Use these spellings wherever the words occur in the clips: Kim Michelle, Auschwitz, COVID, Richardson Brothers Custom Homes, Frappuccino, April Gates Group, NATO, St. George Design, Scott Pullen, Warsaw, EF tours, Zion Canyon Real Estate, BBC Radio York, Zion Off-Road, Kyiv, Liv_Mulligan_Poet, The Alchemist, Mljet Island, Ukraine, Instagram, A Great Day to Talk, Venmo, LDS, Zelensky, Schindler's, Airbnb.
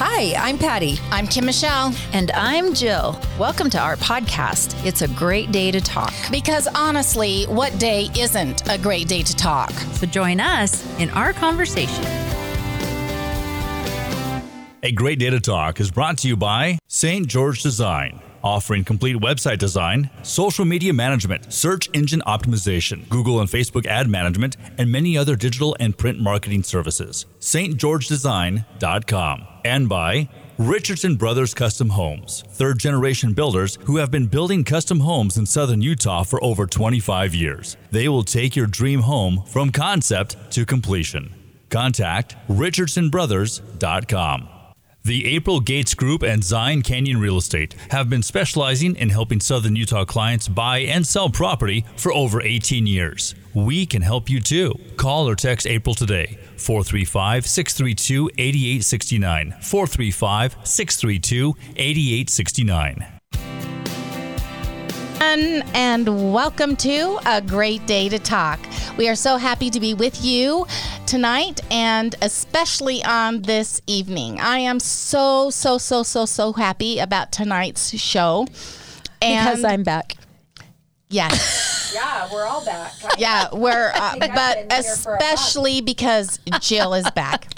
Hi, I'm Patty. I'm Kim Michelle. And I'm Jill. Welcome to our podcast. It's a great day to talk. Because honestly, what day isn't a great day to talk? So join us in our conversation. A Great Day to Talk is brought to you by St. George Design, offering complete website design, social media management, search engine optimization, Google and Facebook ad management, and many other digital and print marketing services. stgeorgedesign.com. And by Richardson Brothers Custom Homes, third-generation builders who have been building custom homes in southern Utah for over 25 years. They will take your dream home from concept to completion. Contact richardsonbrothers.com. The April Gates Group and Zion Canyon Real Estate have been specializing in helping Southern Utah clients buy and sell property for over 18 years. We can help you too. Call or text April today, 435-632-8869, 435-632-8869. And welcome to A Great Day to Talk. We are so happy to be with you tonight and especially on this evening. I am so happy about tonight's show. And because I'm back. Yes. Yeah, we're all back. Yeah, we're, but especially because Jill is back.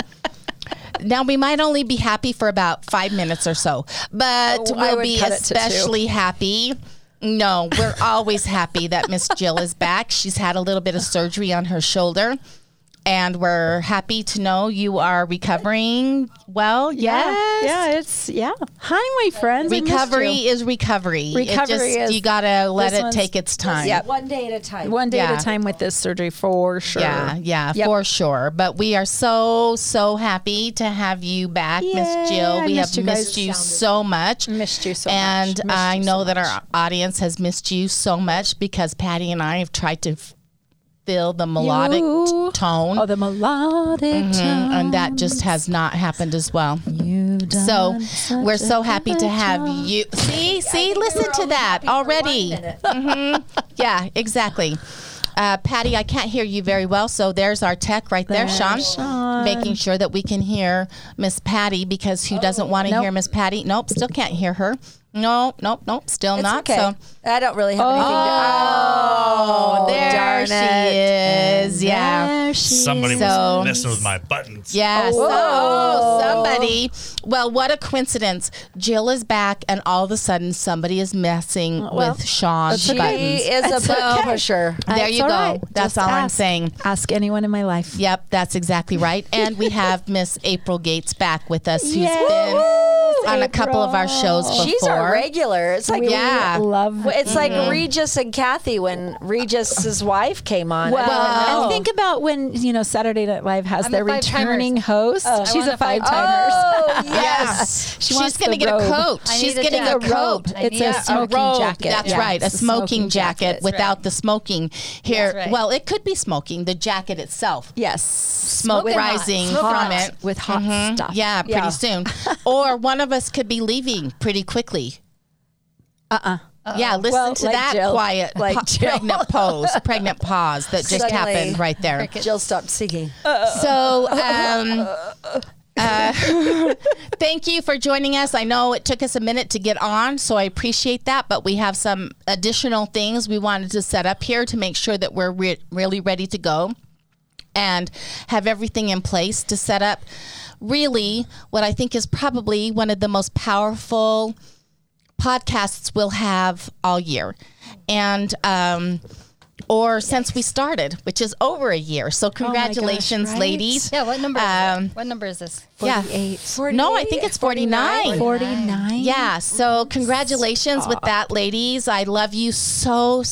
Now, we might only be happy for about 5 minutes or so, but we'll be especially happy. No, we're always happy that Miss Jill is back. She's had a little bit of surgery on her shoulder, and we're happy to know you are recovering well. Yes. Yeah, yeah. Hi, my friends. Recovery is recovery. You got to let it take its time. Yep. One day at a time. One day at a time with this surgery, for sure. Yeah, yep. For sure. But we are so happy to have you back, Miss Jill. We have missed you so much. Missed you so much. And I know that our audience has missed you so much because Patty and I have tried to feel the melodic tone. Oh, the melodic tone. And that just has not happened as well. So we're so happy to have you. See, listen to that already. Yeah, exactly. Patty, I can't hear you very well, so there's our tech right there, Sean, making sure that we can hear Miss Patty, because who doesn't want to hear Miss Patty? Nope, still can't hear her. Nope. Still it's not. Okay. So I don't really have anything to. Oh, there she is. Yeah. Somebody was messing with my buttons. Yeah. Somebody. Well, what a coincidence. Jill is back, and all of a sudden, somebody is messing with Sean's buttons. She is a button pusher. There you go. Right. That's all I'm saying. Ask anyone in my life. Yep, that's exactly right. And we have Miss April Gates back with us, who's been on a couple of our shows before. She's our regular. It's like we love. It's like Regis and Kathy when Regis's wife came on. Well, and think about when Saturday Night Live has their returning host. Oh, she's a five-timer. Oh yes, she's going to get a coat. She's getting a coat. It's a smoking jacket. That's right, a smoking jacket without the smoking here. Well, it could be smoking. The jacket itself. Yes, smoke rising from it with hot stuff. Yeah, pretty soon. Or one of us could be leaving pretty quickly. Yeah, listen to that Jill, quiet pregnant pregnant pause that just happened right there. Jill stopped singing. So thank you for joining us. I know it took us a minute to get on, so I appreciate that, but we have some additional things we wanted to set up here to make sure that we're really ready to go and have everything in place to set up really what I think is probably one of the most powerful podcasts we'll have all year, and since we started, which is over a year. So congratulations, ladies. Yeah, what number is that? What number is this? 48. 48? No, I think it's 49. 49. Yeah, so congratulations with that, ladies. I love you so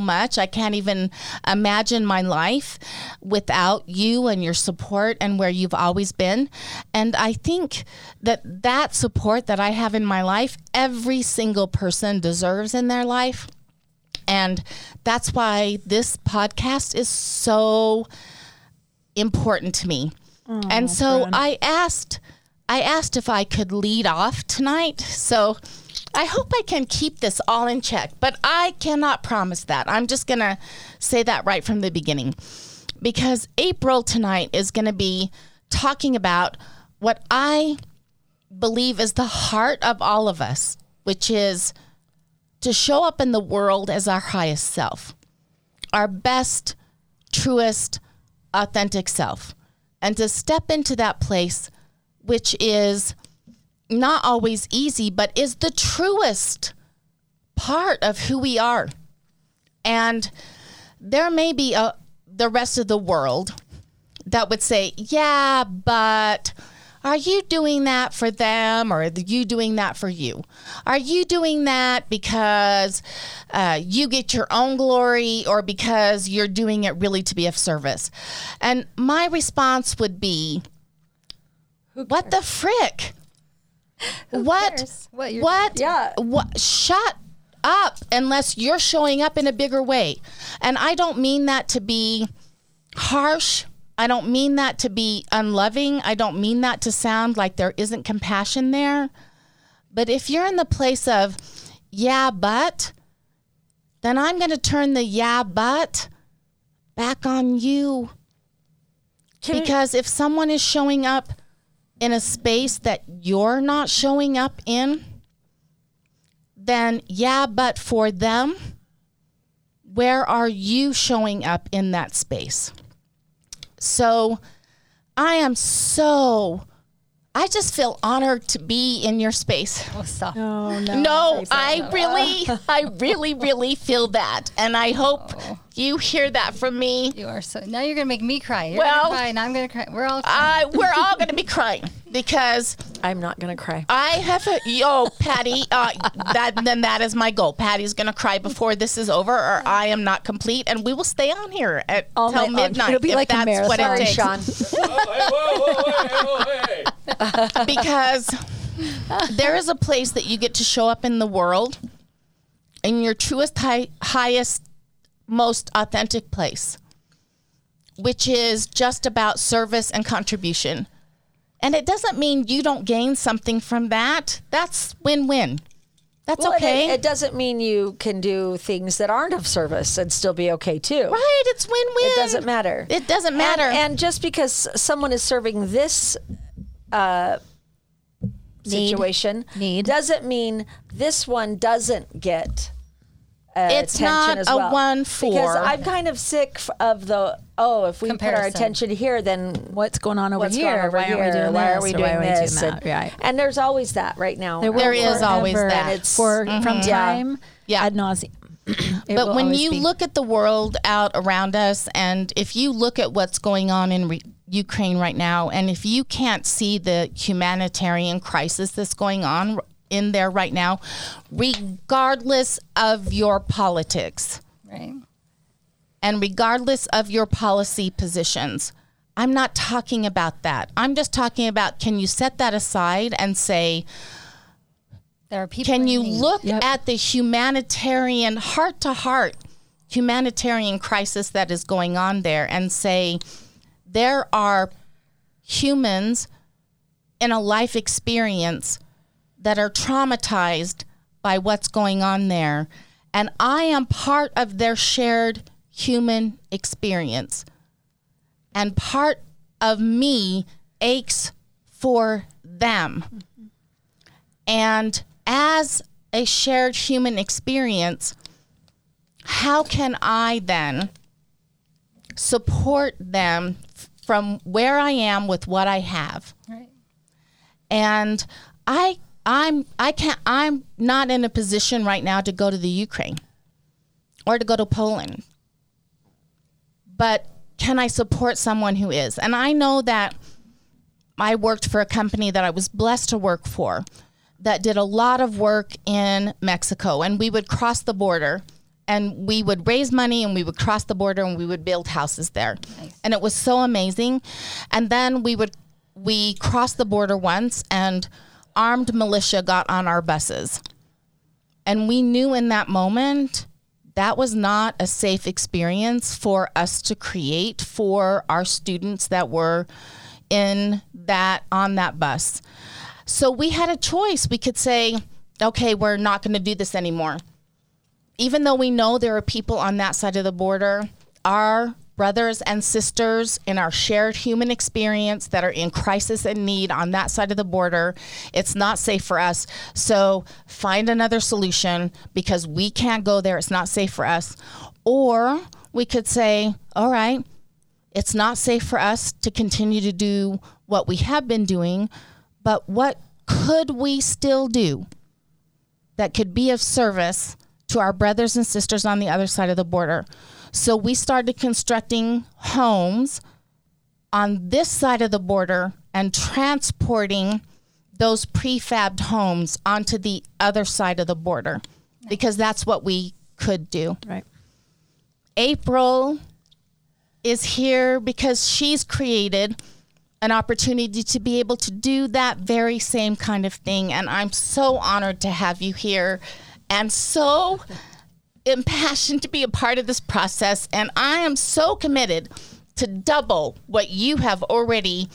much. I can't even imagine my life without you and your support and where you've always been. And I think that support that I have in my life, every single person deserves in their life. And that's why this podcast is so important to me. Oh, and so friend. I asked if I could lead off tonight. So I hope I can keep this all in check, but I cannot promise that. I'm just going to say that right from the beginning, because April tonight is going to be talking about what I believe is the heart of all of us, which is to show up in the world as our highest self, our best, truest, authentic self, and to step into that place, which is not always easy, but is the truest part of who we are. And there may be the rest of the world that would say, yeah, but are you doing that for them, or are you doing that for you? Are you doing that because you get your own glory, or because you're doing it really to be of service? And my response would be, what the frick? What? Shut up unless you're showing up in a bigger way. And I don't mean that to be harsh. I don't mean that to be unloving. I don't mean that to sound like there isn't compassion there. But if you're in the place of, yeah, but, then I'm going to turn the yeah, but back on you. Because if someone is showing up in a space that you're not showing up in, then yeah, but for them, where are you showing up in that space? So I just feel honored to be in your space. Oh, stop. No, I really feel that. And I hope you hear that from me. You are so, now you're going to make me cry. You're going to cry and I'm going to cry. We're all crying. We're all going to be crying because I'm not going to cry. I have Patty, then that is my goal. Patty's going to cry before this is over, or I am not complete, and we will stay on here until midnight. It'll be like a marathon. What it takes. Sean. Because there is a place that you get to show up in the world in your truest, highest, most authentic place, which is just about service and contribution. And it doesn't mean you don't gain something from that. That's win-win. That's okay. It doesn't mean you can do things that aren't of service and still be okay too. Right, it's win-win. It doesn't matter. It doesn't matter. And just because someone is serving this situation doesn't mean this one doesn't get it's attention as well. It's not a 1-4. Because I'm kind of sick of the, if we comparison. Put our attention here, then what's going on over here? Why are we doing this? Why are we doing that? Right. And there's always that right now. There is always that. It's from time ad nauseum. But when you look at the world out around us, and if you look at what's going on in Ukraine right now, and if you can't see the humanitarian crisis that's going on in there right now, regardless of your politics, right, and regardless of your policy positions, I'm not talking about that. I'm just talking about, can you set that aside and say, there are people can you look at the humanitarian, heart-to-heart humanitarian crisis that is going on there and say, there are humans in a life experience that are traumatized by what's going on there. And I am part of their shared human experience. And part of me aches for them. Mm-hmm. And as a shared human experience, how can I then support them from where I am with what I have? Right. And I'm not in a position right now to go to the Ukraine or to go to Poland. But can I support someone who is? And I know that I worked for a company that I was blessed to work for that did a lot of work in Mexico, and we would cross the border and we would raise money and we would cross the border and we would build houses there. Nice. And it was so amazing. And then we crossed the border once and armed militia got on our buses. And we knew in that moment that was not a safe experience for us to create for our students that were on that bus. So we had a choice. We could say, okay, we're not going to do this anymore. Even though we know there are people on that side of the border, our brothers and sisters in our shared human experience that are in crisis and need on that side of the border. It's not safe for us. So find another solution because we can't go there. It's not safe for us. Or we could say, all right, it's not safe for us to continue to do what we have been doing, but what could we still do that could be of service to our brothers and sisters on the other side of the border? So we started constructing homes on this side of the border and transporting those prefabbed homes onto the other side of the border because that's what we could do. Right. April is here because she's created an opportunity to be able to do that very same kind of thing. And I'm so honored to have you here and so impassioned to be a part of this process. And I am so committed to double what you have already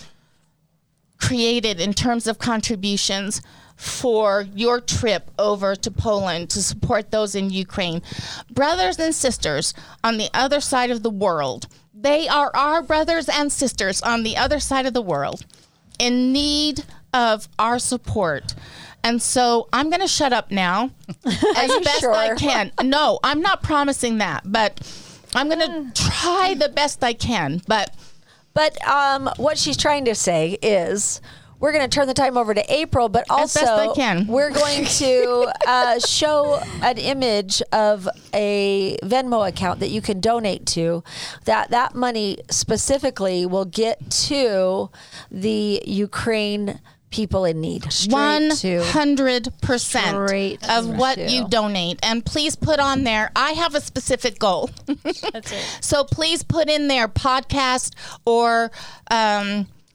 created in terms of contributions for your trip over to Poland to support those in Ukraine. Brothers and sisters on the other side of the world, they are our brothers and sisters on the other side of the world in need of our support. And so I'm going to shut up now as best sure? I can. No, I'm not promising that, but I'm going to try the best I can. But what she's trying to say is, we're going to turn the time over to April, but also we're going to show an image of a Venmo account that you can donate to. That money specifically will get to the Ukraine people in need. 100% of what you donate. And please put on there, I have a specific goal. That's it. So please put in there podcast or...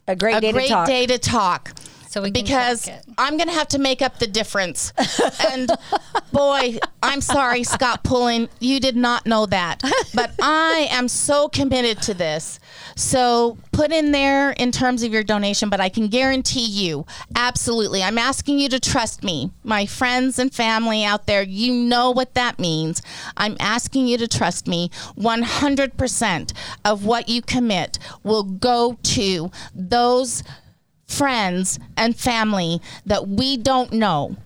A great day to talk. So we can because check it. I'm going to have to make up the difference. And boy, I'm sorry, Scott Pullen, you did not know that. But I am so committed to this. So put in there in terms of your donation, but I can guarantee you, absolutely. I'm asking you to trust me. My friends and family out there, you know what that means. I'm asking you to trust me. 100% of what you commit will go to those friends and family that we don't know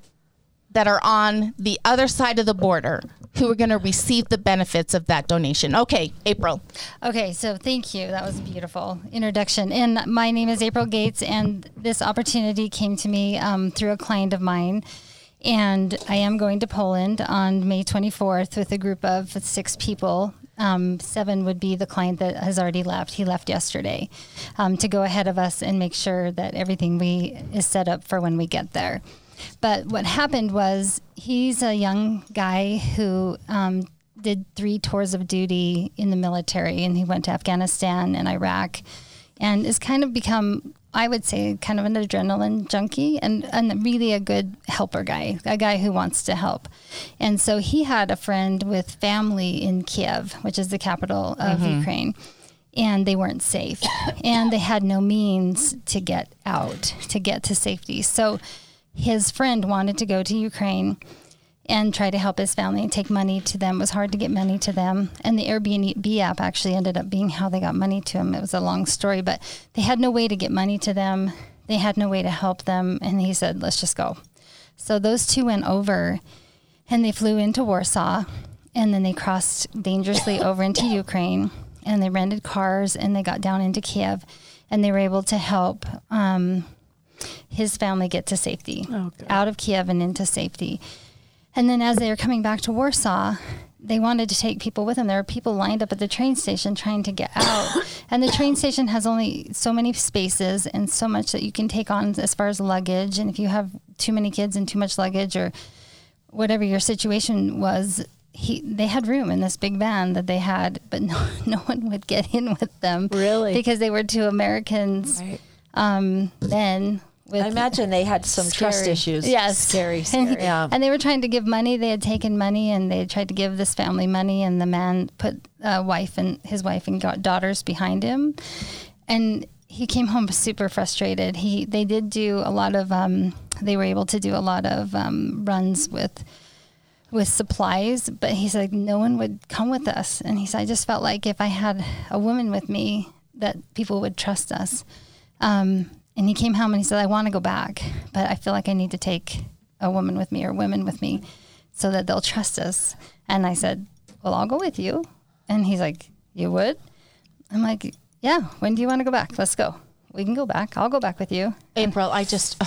that are on the other side of the border who are going to receive the benefits of that donation. Okay, April. Okay, so thank you. That was a beautiful introduction. And my name is April Gates, and this opportunity came to me through a client of mine. And I am going to Poland on May 24th with a group of 6 people. 7 would be the client that has already left. He left yesterday to go ahead of us and make sure that everything is set up for when we get there. But what happened was he's a young guy who did 3 tours of duty in the military, and he went to Afghanistan and Iraq and has kind of become, I would say, kind of an adrenaline junkie and really a good helper guy, a guy who wants to help. And so he had a friend with family in Kyiv, which is the capital of Ukraine, and they weren't safe. And they had no means to get out, to get to safety. So his friend wanted to go to Ukraine and try to help his family and take money to them. It was hard to get money to them. And the Airbnb app actually ended up being how they got money to him. It was a long story, but they had no way to get money to them. They had no way to help them. And he said, let's just go. So those 2 went over and they flew into Warsaw and then they crossed dangerously over into Ukraine and they rented cars and they got down into Kyiv and they were able to help his family get to safety, out of Kyiv and into safety. And then as they were coming back to Warsaw, they wanted to take people with them. There were people lined up at the train station trying to get out. And the train station has only so many spaces and so much that you can take on as far as luggage. And if you have too many kids and too much luggage or whatever your situation was, they had room in this big van that they had, but no one would get in with them. Really? Because they were 2 Americans, right. Men. I imagine they had some trust issues. Yes. Scary. Yeah. And they were trying to give money. They had taken money and they tried to give this family money. And the man put his wife and got daughters behind him. And he came home super frustrated. They did do a lot of, they were able to do a lot of runs with with supplies, but he's like, no one would come with us. And he said, I just felt like if I had a woman with me, that people would trust us. And he came home and he said, I want to go back, but I feel like I need to take a woman with me or women with me so that they'll trust us. And I said, well, I'll go with you. And he's like, you would? I'm like, yeah. When do you want to go back? Let's go. We can go back. I'll go back with you. April, I just,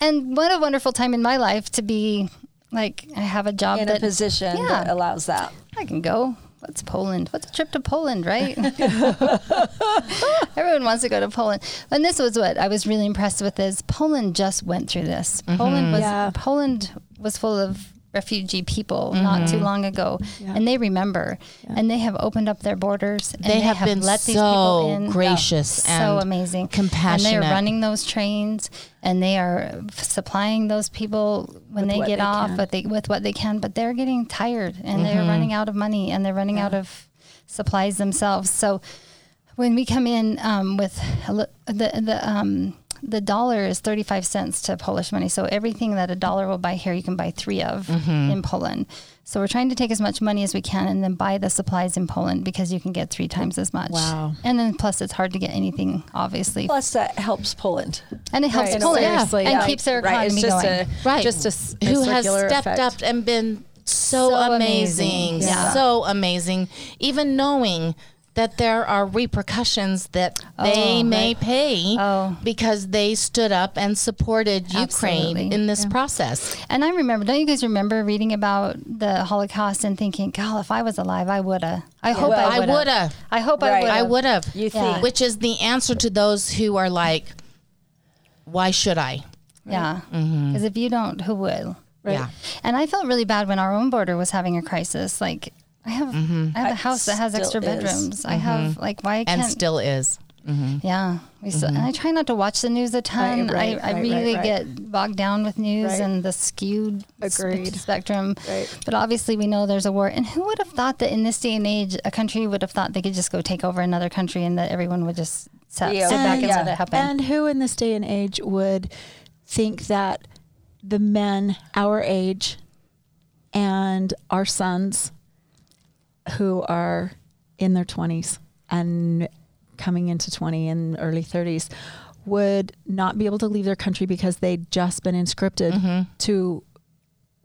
and what a wonderful time in my life to be like, I have a job in a position that allows that. I can go. What's Poland? What's a trip to Poland, right? Everyone wants to go to Poland. And this was what I was really impressed with is Poland just went through this. Mm-hmm. Poland was full of refugee people not too long ago, and they remember, and they have opened up their borders. And they have been let these people in. Gracious and so amazing, compassionate. And they are running those trains, and they are supplying those people when they get off with what they can. But they're getting tired, and they're running out of money, and they're running out of supplies themselves. So when we come in with the dollar is 35 cents to Polish money. So everything that a dollar will buy here, you can buy 3 of in Poland. So we're trying to take as much money as we can and then buy the supplies in Poland because you can get 3 times as much. Wow. And then plus it's hard to get anything, obviously. Plus that helps Poland. And it helps Poland and keeps their economy going. Just a who has stepped up and been so amazing. Yeah. So amazing. Even knowing that there are repercussions that they may pay because they stood up and supported Ukraine in this process. And I remember, don't you guys remember reading about the Holocaust and thinking, God, if I was alive, I woulda. I hope I woulda. You think. Which is the answer to those who are like, why should I? Right. Yeah. Because if you don't, who will? Right. Yeah. And I felt really bad when our own border was having a crisis. Like, I have a house that has extra bedrooms. I have like why I can't, and still is. Yeah, we still, and I try not to watch the news a ton. I really get bogged down with news and the skewed spectrum. But obviously, we know there's a war, and who would have thought that in this day and age, a country would have thought they could just go take over another country and that everyone would just sit back and let it happen? And who in this day and age would think that the men our age and our sons who are in their 20s and coming into 20 and early 30s would not be able to leave their country because they'd just been conscripted to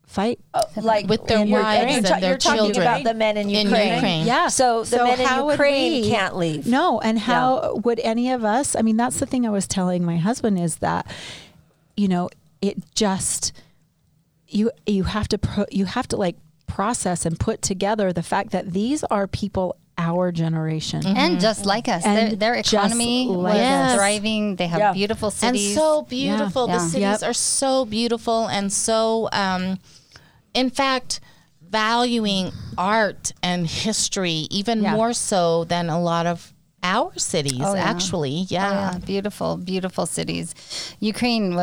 fight like with their wives and their children. You're talking about the men in Ukraine. Yeah. So the men in Ukraine can't leave. No. And how would any of us, I mean, that's the thing I was telling my husband is that, you know, it just, you have to process and put together the fact that these are people our generation and just like us, and their economy was thriving. They have beautiful cities, and so beautiful. The cities are so beautiful, and so in fact valuing art and history even more so than a lot of our cities actually. Beautiful cities. Ukraine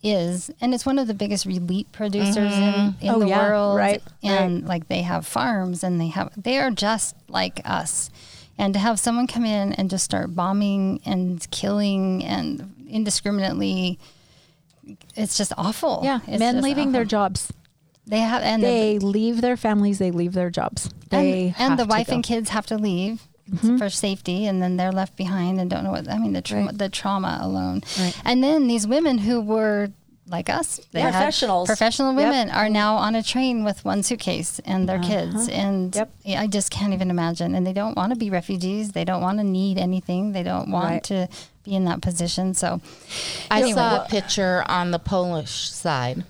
is, and it's one of the biggest wheat producers in the world, and like they have farms, and they are just like us. And to have someone come in and just start bombing and killing and indiscriminately, it's just awful. Yeah, it's men leaving their jobs. They have, and they leave their families. They leave their jobs. And the wife and kids have to leave. Mm-hmm. For safety, and then they're left behind and don't know what. I mean, the trauma alone, and then these women who were like us, they professional women are now on a train with one suitcase and their kids, and I just can't even imagine. And they don't want to be refugees. They don't want to need anything. They don't want to be in that position. So, I saw a picture on the Polish side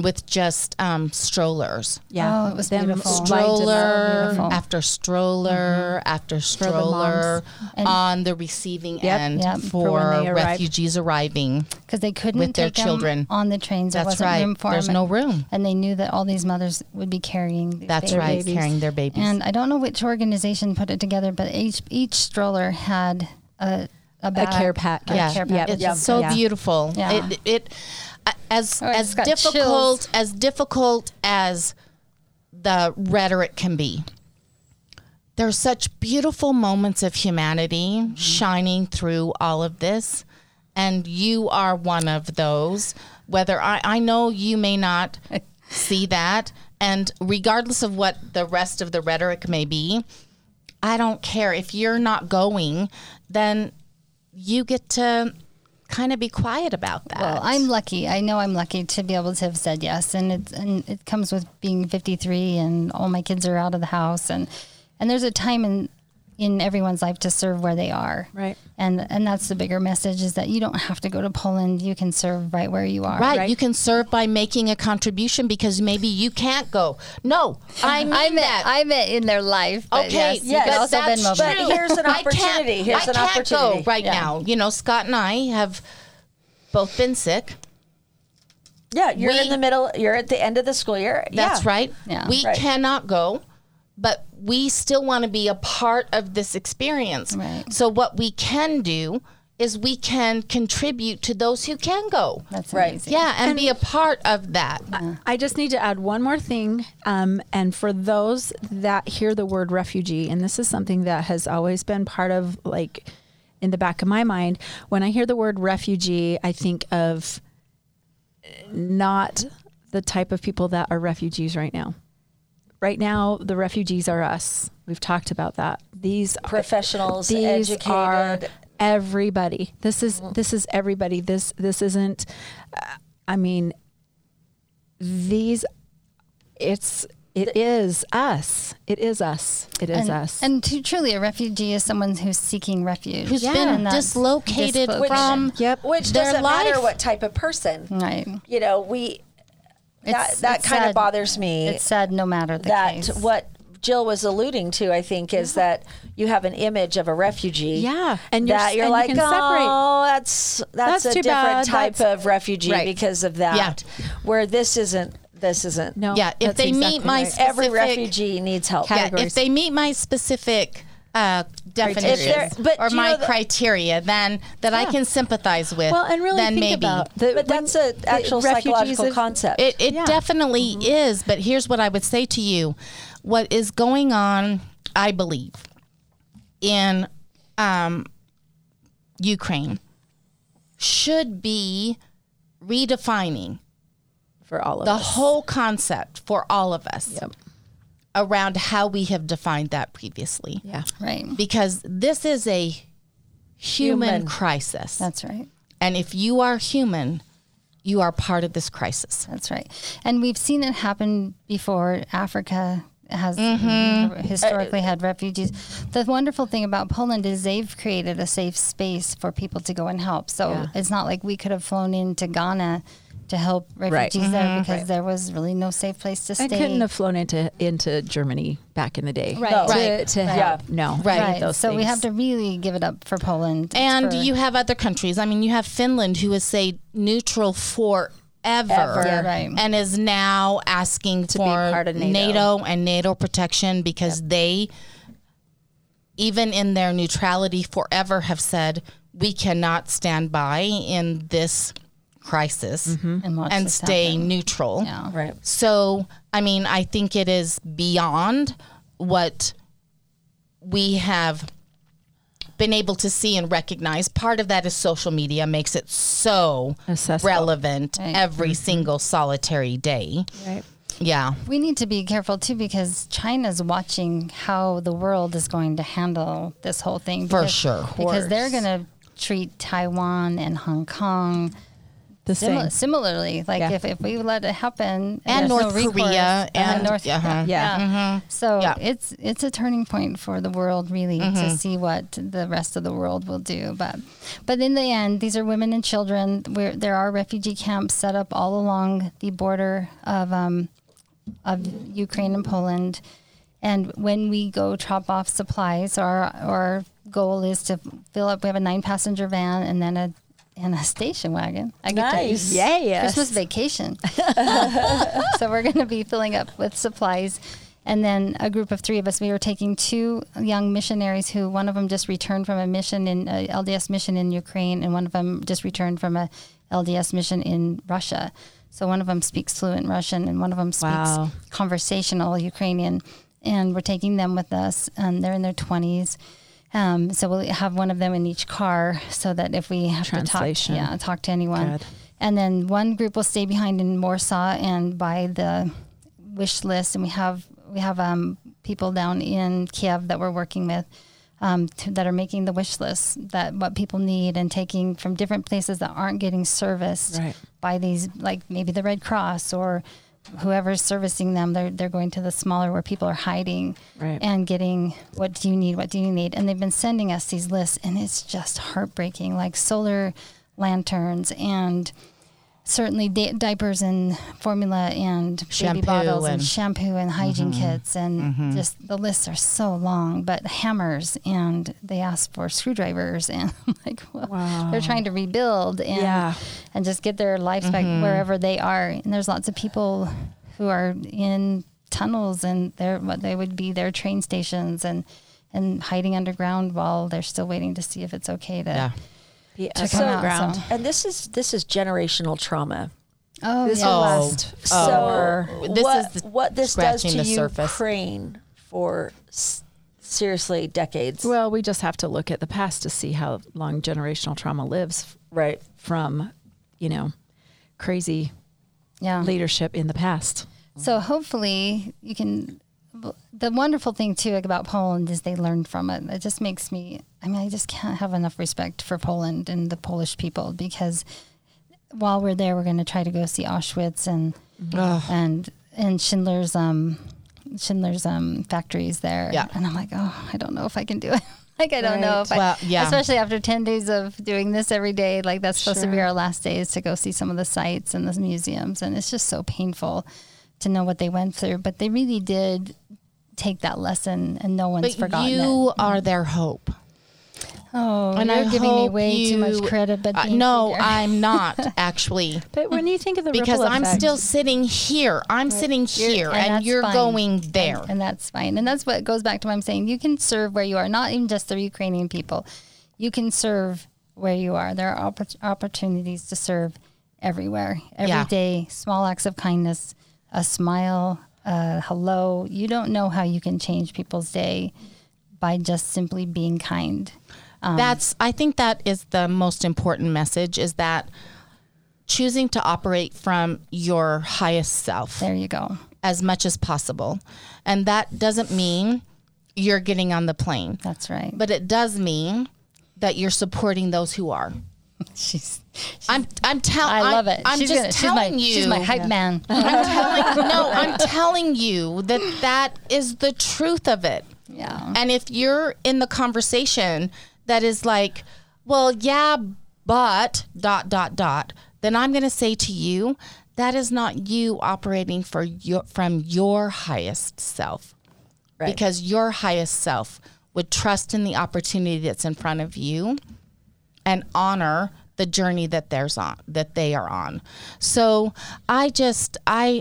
with just strollers. Yeah. Oh, it was beautiful. Stroller after stroller after stroller on the receiving end for refugees arriving. Because they couldn't with their children on the trains. There wasn't room for them. There's no room. And they knew that all these mothers would be carrying babies. Carrying their babies. And I don't know which organization put it together, but each stroller had a care pack. Yeah. It's so beautiful. Yeah. It as difficult as the rhetoric can be, there are such beautiful moments of humanity shining through all of this, and you are one of those. Whether I know you may not see that. And regardless of what the rest of the rhetoric may be, I don't care. If you're not going, then you get to kind of be quiet about that. Well, I'm lucky. I know I'm lucky to be able to have said yes. And it comes with being 53 and all my kids are out of the house. And there's a time in everyone's life to serve where they are. Right. And that's the bigger message, is that you don't have to go to Poland. You can serve right where you are. Right. You can serve by making a contribution because maybe you can't go. No, I meant in their life. But okay. Yes, that's true. But here's an opportunity. I can't go right now. You know, Scott and I have both been sick. Yeah. You're in the middle. You're at the end of the school year. That's right. Yeah. We cannot go. But we still want to be a part of this experience. Right. So what we can do is we can contribute to those who can go. That's right. Yeah, and be a part of that. I just need to add one more thing. And for those that hear the word refugee, and this is something that has always been part of, like, in the back of my mind, when I hear the word refugee, I think of not the type of people that are refugees right now. Right now, the refugees are us. We've talked about that. These professionals, educated, are everybody. This is everybody. This isn't. I mean, these. It is us. And truly, a refugee is someone who's seeking refuge, who's been dislocated from which their doesn't life. Matter what type of person. Right. You know, we. That kind of bothers me. It's sad no matter the case. What Jill was alluding to, I think, is that you have an image of a refugee. Yeah. And you're like, that's a different type of refugee because of that. Yeah. Where this isn't. No. Yeah. If they meet my specific. Every refugee needs help. Yeah. If they meet my specific definitions or my criteria then I can sympathize with. Well, and really then think maybe. About the, but that's an actual psychological concept. It definitely is, but here's what I would say to you. What is going on, I believe, in Ukraine should be redefining for all of the whole concept for all of us. Yep. Around how we have defined that previously. Yeah, right. Because this is a human crisis. That's right. And if you are human, you are part of this crisis. That's right. And we've seen it happen before. Africa has historically had refugees. The wonderful thing about Poland is they've created a safe space for people to go and help. So it's not like we could have flown into Ghana to help refugees there because there was really no safe place to stay. I couldn't have flown into Germany back in the day. Right. No. So things. We have to really give it up for Poland. And you have other countries. I mean, you have Finland, who is, say, neutral forever and is now asking to be part of NATO and NATO protection because they, even in their neutrality forever, have said, we cannot stand by in this crisis and stay neutral. Yeah. Right. So, I mean, I think it is beyond what we have been able to see and recognize. Part of that is social media makes it so relevant every single solitary day. Right. Yeah. We need to be careful, too, because China's watching how the world is going to handle this whole thing. Because they're going to treat Taiwan and Hong Kong similarly, like if we let it happen, and North Korea and North Korea, so it's a turning point for the world, really, to see what the rest of the world will do. But in the end, these are women and children. There are refugee camps set up all along the border of Ukraine and Poland, and when we go drop off supplies, our goal is to fill up. We have a 9-passenger van and then a station wagon. I get to Christmas vacation. So we're going to be filling up with supplies. And then a group of 3 of us, we were taking 2 young missionaries who, one of them just returned from a LDS mission in Ukraine, and one of them just returned from a LDS mission in Russia. So one of them speaks fluent Russian and one of them speaks conversational Ukrainian. And we're taking them with us. They're in their 20s. So we'll have one of them in each car so that if we have to talk to anyone. And then one group will stay behind in Warsaw and buy the wish list. And we have people down in Kyiv that we're working with that are making the wish lists, that what people need, and taking from different places that aren't getting serviced by these, like maybe the Red Cross or whoever's servicing them. They're going to the smaller where people are hiding and getting, what do you need? And they've been sending us these lists, and it's just heartbreaking, like solar lanterns and certainly diapers and formula and shampoo, baby bottles and shampoo and hygiene kits, and just the lists are so long, but hammers, and they ask for screwdrivers, and I'm like, well, they're trying to rebuild and just get their lives back wherever they are. And there's lots of people who are in tunnels, and they're what they would be their train stations, and hiding underground while they're still waiting to see if it's okay to ground. And this is generational trauma. This does to Ukraine for seriously decades. Well, we just have to look at the past to see how long generational trauma lives. Right. From, crazy leadership in the past. So hopefully you can. The wonderful thing too about Poland is they learned from it. It just makes me, I just can't have enough respect for Poland and the Polish people, because while we're there, we're going to try to go see Auschwitz and Schindler's factories there. Yeah. And I'm like, I don't know if I can do it. Especially after 10 days of doing this every day, like that's supposed to be our last day, is to go see some of the sites and the museums. And it's just so painful to know what they went through, but they really did take that lesson, and no one's forgotten it. But you are their hope. Oh, and you're giving me way too much credit, but no, I'm not actually. But when you think of the ripple effect, because I'm still sitting here, you're going there, and that's fine, and that's what goes back to what I'm saying. You can serve where you are, not even just the Ukrainian people. You can serve where you are. There are opportunities to serve everywhere, every day. Small acts of kindness. A smile, hello. You don't know how you can change people's day by just simply being kind. I think that is the most important message, is that choosing to operate from your highest self. There you go. As much as possible. And that doesn't mean you're getting on the plane. That's right. But it does mean that you're supporting those who are. I love it. She's my hype man. I'm telling you that is the truth of it. Yeah. And if you're in the conversation that is like, well, yeah, but ... then I'm going to say to you, that is not you operating from your highest self, because your highest self would trust in the opportunity that's in front of you, and honor the journey that they are on. So I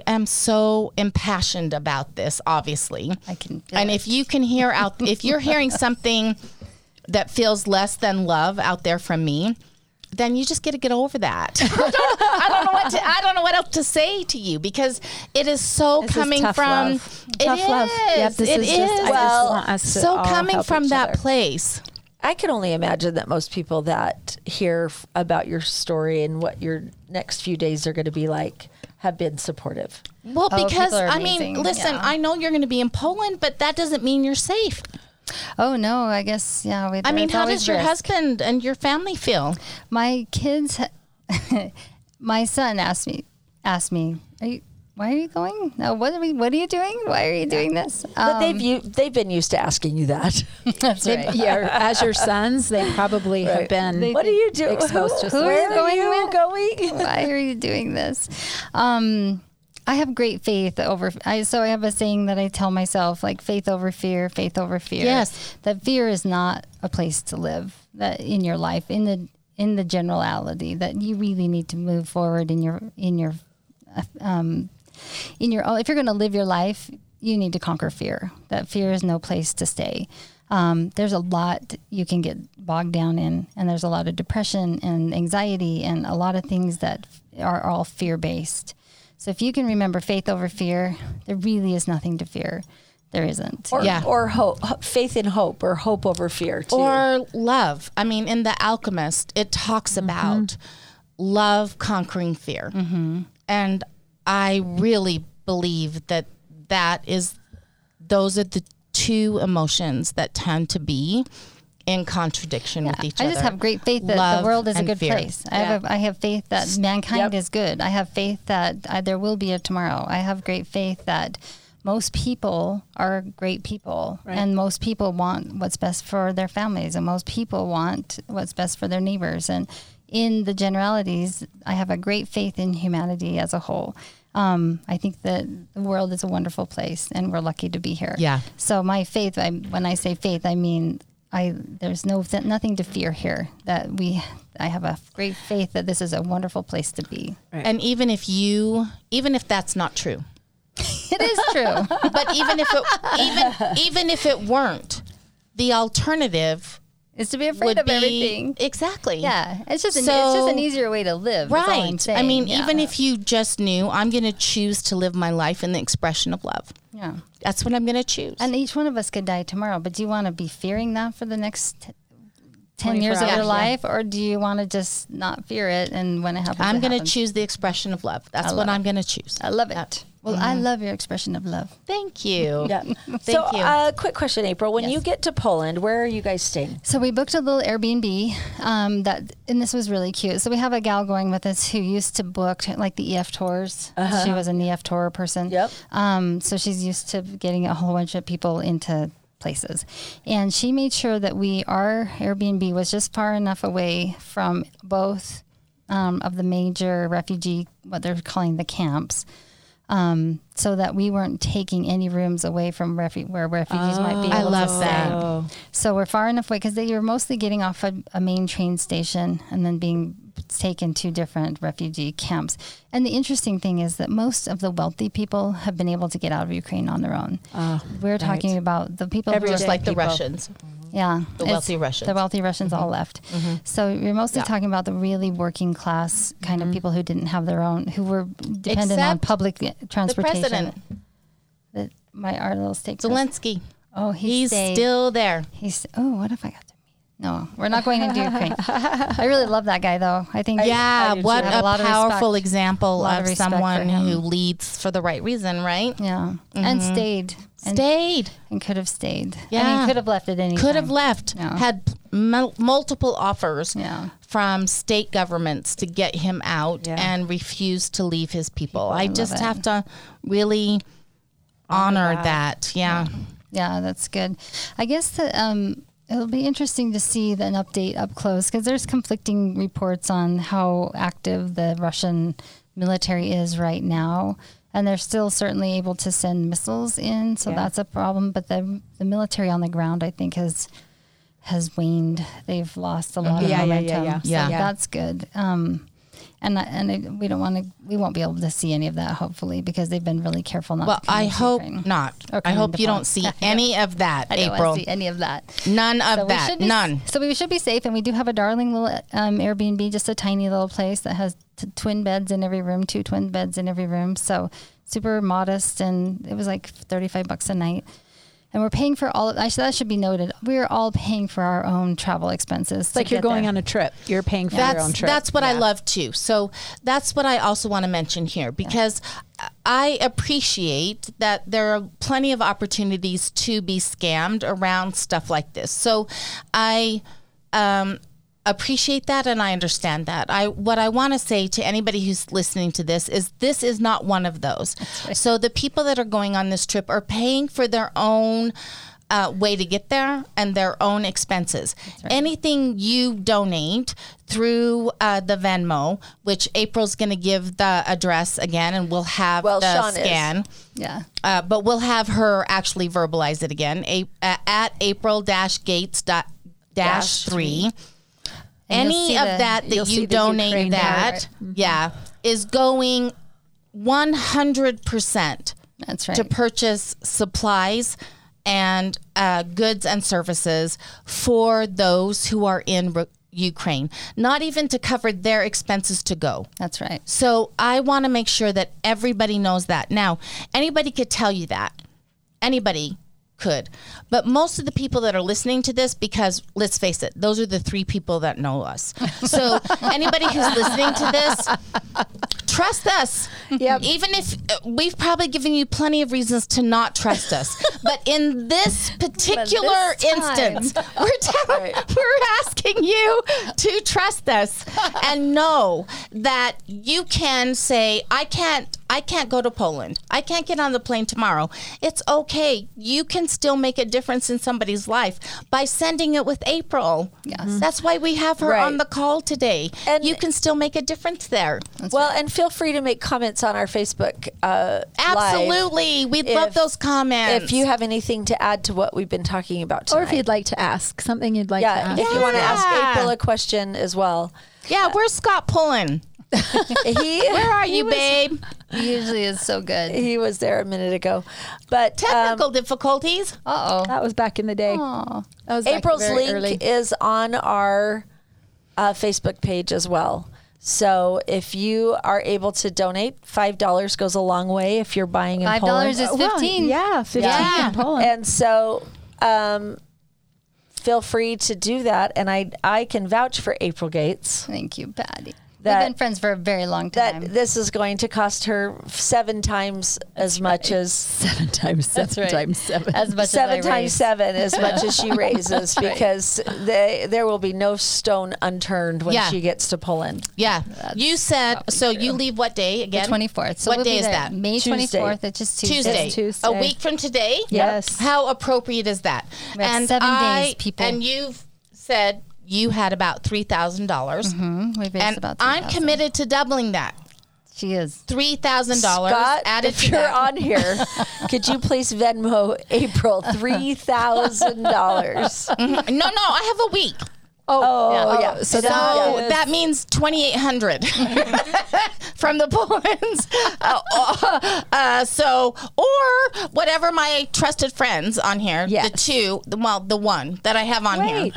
am so impassioned about this, obviously. I can feel it. If you can hear if you're hearing something that feels less than love out there from me, then you just get over that. I don't know what else to say to you, because it is so this coming is tough from love. It tough is. Love. Yep, this it is. Just, well, I just want us to so all coming help from each that other. Place. I can only imagine that most people that hear about your story and what your next few days are going to be like have been supportive. Well, because, listen, yeah. I know you're going to be in Poland, but that doesn't mean you're safe. Oh, no, I guess, yeah. How does your husband and your family feel? My kids, my son asked me, why are you going? No, what are you doing? Why are you doing this? But they've been used to asking you that. That's right. Yeah, as your sons, they probably have been. What are you doing? Where are you going? Why are you doing this? I have great faith over. I have a saying that I tell myself, like faith over fear, faith over fear. Yes, that fear is not a place to live. That in your life, in the generality, that you really need to move forward if you're going to live your life, you need to conquer fear. That fear is no place to stay. There's a lot you can get bogged down in, and there's a lot of depression and anxiety and a lot of things that are all fear-based. So if you can remember faith over fear, there really is nothing to fear. There isn't. Or hope, faith in hope, or hope over fear, too. Or love. In The Alchemist, it talks about love conquering fear. Mm-hmm. And I really believe those are the two emotions that tend to be in contradiction with each other. I just have great faith that love the world is a good place. I have faith that mankind is good. I have faith that there will be a tomorrow. I have great faith that most people are great people, right, and most people want what's best for their families, and most people want what's best for their neighbors. And in the generalities, I have a great faith in humanity as a whole. I think that the world is a wonderful place, and we're lucky to be here. Yeah. So my faith, when I say faith, I mean there's nothing to fear here. I have a great faith that this is a wonderful place to be. Right. And even if that's not true, it is true. But even if it weren't, the alternative is to be afraid of everything. Exactly. Yeah. It's just an easier way to live. Right. I mean, even if you just knew, I'm going to choose to live my life in the expression of love. Yeah. That's what I'm going to choose. And each one of us could die tomorrow, but do you want to be fearing that for the next 10 years of your life, or do you want to just not fear it, and when it happens, I'm going to choose the expression of love. That's what I'm going to choose. I love it. Well, mm-hmm. I love your expression of love. Thank you. Yeah. Thank you. Quick question, April. When you get to Poland, where are you guys staying? So we booked a little Airbnb, and this was really cute. So we have a gal going with us who used to book like the EF tours. Uh-huh. She was an EF tour person. Yep. So she's used to getting a whole bunch of people into places. And she made sure that our Airbnb was just far enough away from both of the major refugee, what they're calling the camps, so that we weren't taking any rooms away from where refugees might be. I love that. So we're far enough away because they were mostly getting off a main train station and then being taken to different refugee camps. And the interesting thing is that most of the wealthy people have been able to get out of Ukraine on their own. We're talking about the people just like the Russians. Yeah. The wealthy Russians all left. Mm-hmm. So you're mostly talking about the really working class kind of people who didn't have their own, who were dependent on public transportation. The president. Our little state. Zelensky. Oh, he's still there. What if I got to meet? No, we're not going into Ukraine. I really love that guy, though. I think. Yeah, what a powerful example of someone who leads for the right reason, right? Yeah, mm-hmm. And stayed. And could have stayed. Yeah. I mean, could have left at any time. Could have left. Yeah. Had multiple offers from state governments to get him out and refused to leave his people. I just have to really honor that. Yeah. Yeah, that's good. I guess that it'll be interesting to see an update up close, because there's conflicting reports on how active the Russian military is right now. And they're still certainly able to send missiles in, so that's a problem. But the military on the ground, I think, has waned. They've lost a lot of momentum. So that's good. We won't be able to see any of that, hopefully, because they've been really careful not. Well, to I hope not. I hope you don't see any of that, April. I don't see any of that. None of that. None. So we should be safe, and we do have a darling little Airbnb, just a tiny little place that has two twin beds in every room. So super modest, and it was like $35 a night. And we're paying for all of that should be noted. We're all paying for our own travel expenses. It's like you're going on a trip. You're paying for your own trip. That's what I love too. So that's what I also want to mention here, because I appreciate that there are plenty of opportunities to be scammed around stuff like this. So I appreciate that, and I understand that. What I want to say to anybody who's listening to this is not one of those. Right. So the people that are going on this trip are paying for their own way to get there and their own expenses. Right. Anything you donate through the Venmo, which April's going to give the address again, and we'll have the scan. Yeah. But we'll have her actually verbalize it again, at April-Gates-3. Any of that you donate is going 100% to purchase supplies and goods and services for those who are in Ukraine, not even to cover their expenses to go. That's right. So I want to make sure that everybody knows that. Now, anybody could tell you that. Anybody could. But most of the people that are listening to this, because let's face it, those are the three people that know us. So anybody who's listening to this, trust us. Yep. Even if we've probably given you plenty of reasons to not trust us. But in this particular instance, we're asking you to trust us and know that you can say, I can't go to Poland. I can't get on the plane tomorrow. It's okay. You can still make a difference in somebody's life by sending it with April. Yes. That's why we have her on the call today. And you can still make a difference there. And feel free to make comments on our Facebook Absolutely. Live. We'd love those comments. If you have anything to add to what we've been talking about tonight. Or if you'd like to ask something you'd like to ask. If you want to ask April a question as well. Yeah, where's Scott Pullen? Where are you, babe? He usually is so good. He was there a minute ago, but technical difficulties. That was back in the day. That was April's link early. Is on our Facebook page as well. So if you are able to donate, $5 goes a long way. If you're buying in Poland, $5 is 15. Yeah, 15 in Poland. And so, feel free to do that. And I can vouch for April Gates. Thank you, Patty. We've been friends for a very long time. That this is going to cost her seven times as much as she raises, because there will be no stone unturned when she gets to Poland. Yeah. You said, so you leave what day again? The 24th. So what day is that? May 24th. It's just Tuesday. It's Tuesday. A week from today? Yes. How appropriate is that? And 7 days, people. And you've said... You had about $3,000, and about $3,000. I'm committed to doubling that. She is. $3,000 added to that. If you're on here, could you please Venmo April $3,000? No, I have a week. Oh yeah. So that means $2,800 from the Polands. So, or whatever my trusted friends on here, the one that I have on here.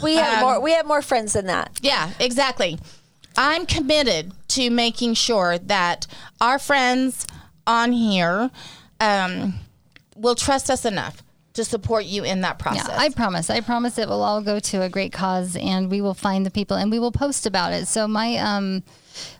We have more friends than that. Yeah, exactly. I'm committed to making sure that our friends on here will trust us enough to support you in that process. Yeah, I promise it will all go to a great cause, and we will find the people, and we will post about it. So my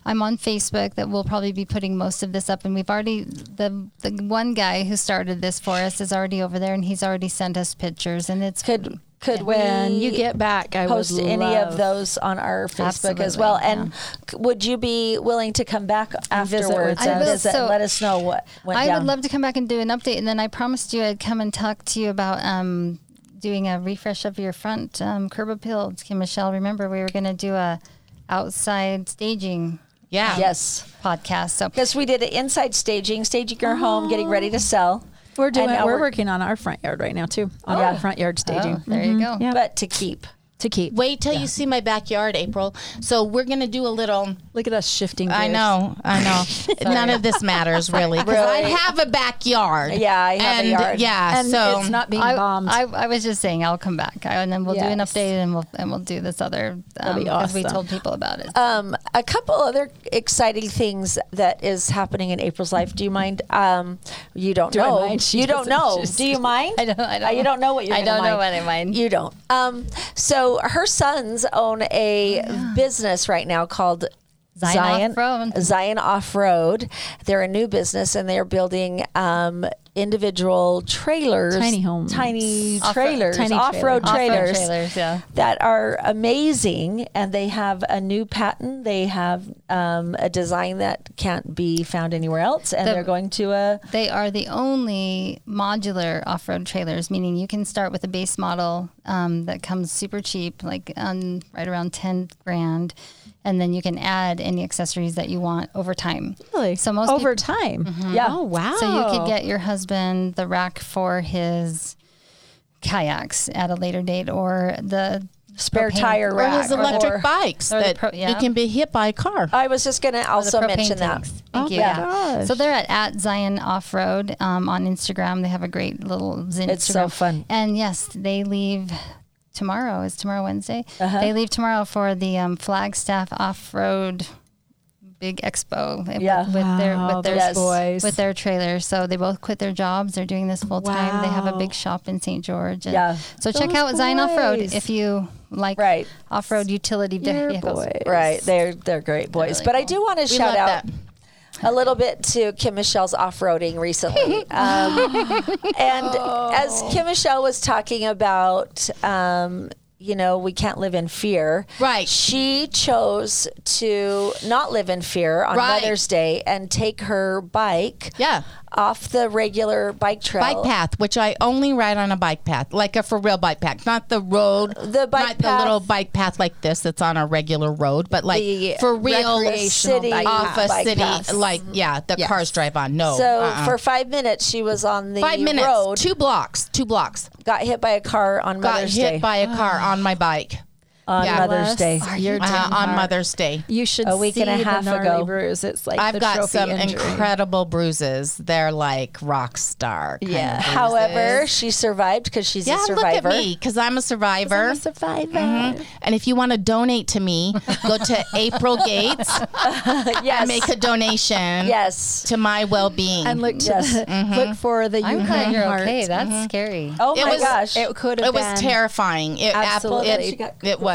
I'm on Facebook. That we'll probably be putting most of this up, and we've already the one guy who started this for us is already over there, and he's already sent us pictures, and it's good. Could when you get back, I post would any of those on our Facebook as well. And would you be willing to come back afterwards and visit and let us know what went down? I would love to come back and do an update. And then I promised you I'd come and talk to you about doing a refresh of your front curb appeal. Michelle, remember we were going to do a outside staging. Yeah. Yes. Podcast. So because we did an inside staging your home, getting ready to sell. We're working on our front yard right now too. On our front yard staging. Oh, there you go. Yeah. But to keep. Wait till you see my backyard, April. So we're gonna do a little. Look at us shifting gears. I know. None of this matters really, because I have a backyard. Yeah, I have a yard. Yeah, and so it's not being bombed. I was just saying, I'll come back and then we'll do an update and we'll do this other. That'd be awesome. We told people about it. A couple other exciting things that is happening in April's life. Do you mind? You don't know. You don't know. Do you mind? I don't. You don't know what you're. I don't know what I mind. You don't. So. Her sons own a business right now called Zion Off-Road. They're a new business, and they're building individual trailers. Tiny off-road trailers that are amazing. And they have a new patent. They have a design that can't be found anywhere else. And they're going to They are the only modular off-road trailers, meaning you can start with a base model that comes super cheap, like right around $10,000. And then you can add any accessories that you want over time. Really? So most over time? Mm-hmm. Yeah. Oh, wow. So you could get your husband the rack for his kayaks at a later date, or the spare tire rack. Or his electric bikes that can be hit by a car. I was just going to also mention that. Thank you. Yeah. So they're at Zion Off-Road on Instagram. They have a great little Instagram. It's so fun. And yes, they leave... Tomorrow is Wednesday. They leave tomorrow for the Flagstaff off-road big expo with their trailers. So they both quit their jobs. They're doing this full time. They have a big shop in St. George. And so check out Zion Off-Road if you like off-road utility vehicles. Right. They're great boys. Really I do want to shout out a little bit to Kim Michelle's off-roading recently. And as Kim Michelle was talking about, you know, we can't live in fear. Right. She chose to not live in fear on Mother's Day and take her bike off the regular bike trail. Bike path, which I only ride on a bike path, like a for real bike path, not the road, the bike not path, the little bike path like this that's on a regular road, but like for real city, off a city, paths. Like, the cars drive on. No. So for 5 minutes, she was on the road. 2 blocks. Got hit by a car on Mother's Day. Got hit by a car on my bike on Mother's Day. On Mother's Day, you should a week see and a half the ago. Bruise. It's like I've got some incredible bruises. They're like rock star. Yeah. However, she survived because she's a survivor. Look at me because I'm a survivor. Mm-hmm. And if you want to donate to me, go to April Gates. And make a donation. To my well-being. And look to look for the Ukraine heart. You're okay. That's scary. Oh my gosh! It could have. It was terrifying. Absolutely. It was.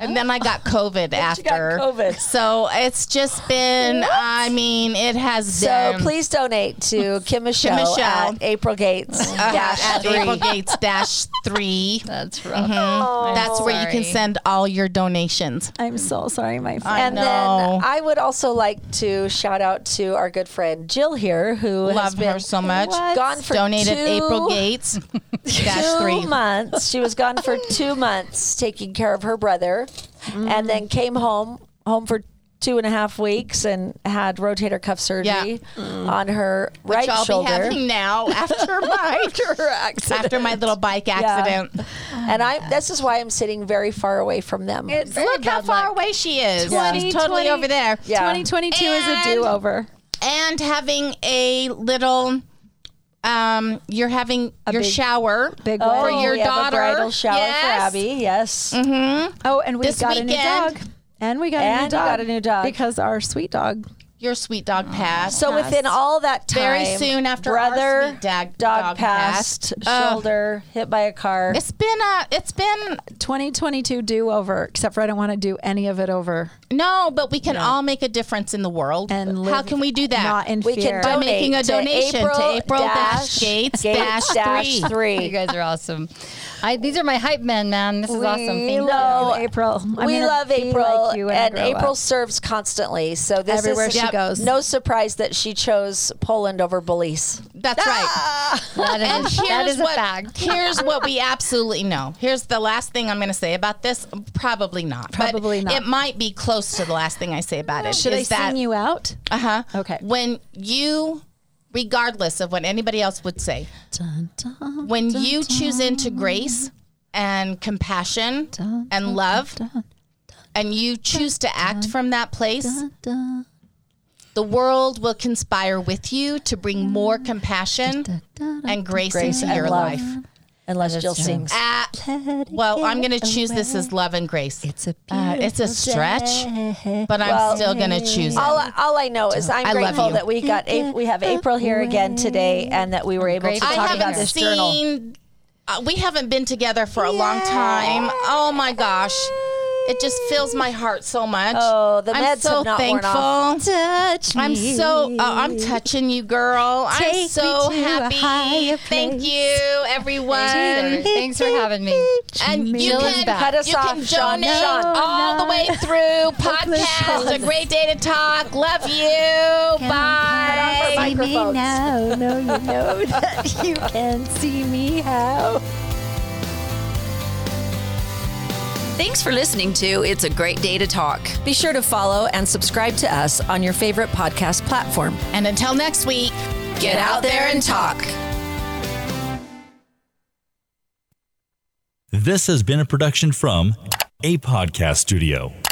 And then I got COVID after. So it's just been, it has been. So please donate to Kim Michelle, at April Gates -3. April Gates -3. That's rough. Mm-hmm. Oh, that's where you can send all your donations. I'm so sorry, my friend. And then I would also like to shout out to our good friend Jill here, who has been her so much. Gone for donated April Gates -3 months. She was gone for 2 months taking care of her brother. And then came home for 2.5 weeks and had rotator cuff surgery on her right shoulder. Which I'll be having now after my accident. After my little bike accident. Yeah. And this is why I'm sitting very far away from them. Look how far away she is. She's totally over there. Yeah. 2022 is a do-over. And having a little... you're having your big shower for your daughter. A bridal shower for Abby. Yes. Mm-hmm. Oh, and we got a new dog. And we got a new dog because our sweet dog. Your sweet dog passed. So within all that time, very soon after our sweet dog passed, shoulder hit by a car. It's been 2022 do over. Except for I don't want to do any of it over. No, but we can all make a difference in the world. And how can we do that? Not in fear. We can by making a donation to April-Gates-3. You guys are awesome. These are my hype men, man. This is awesome. Thank you, April. We love April, like and April serves constantly. So this everywhere she goes. No surprise that she chose Poland over Belize. That's right. That is a fact. Here's what we absolutely know. Here's the last thing I'm going to say about this. Probably not. It might be close to the last thing I say about it. Should I sing you out? Okay. When you. Regardless of what anybody else would say, when you choose into grace and compassion and love, and you choose to act from that place, the world will conspire with you to bring more compassion and grace into your life. Unless Jill sings. I'm going to choose this as love and grace. It's a stretch, but I'm still going to choose it. All I know is I'm grateful that we have April here again today and that we were able to talk about this journal. We haven't been together for a long time. Oh, my gosh. It just fills my heart so much. Oh, the meds have not worn off. I'm so thankful. I'm touching you, girl. I'm so happy. Thank you, everyone. Thanks for having me. And you can donate all the way through podcast. A great day to talk. Love you. Bye. Cut off our microphones. No, you know that you can see me how. Thanks for listening to It's a Great Day to Talk. Be sure to follow and subscribe to us on your favorite podcast platform. And until next week, get out there and talk. This has been a production from a podcast studio.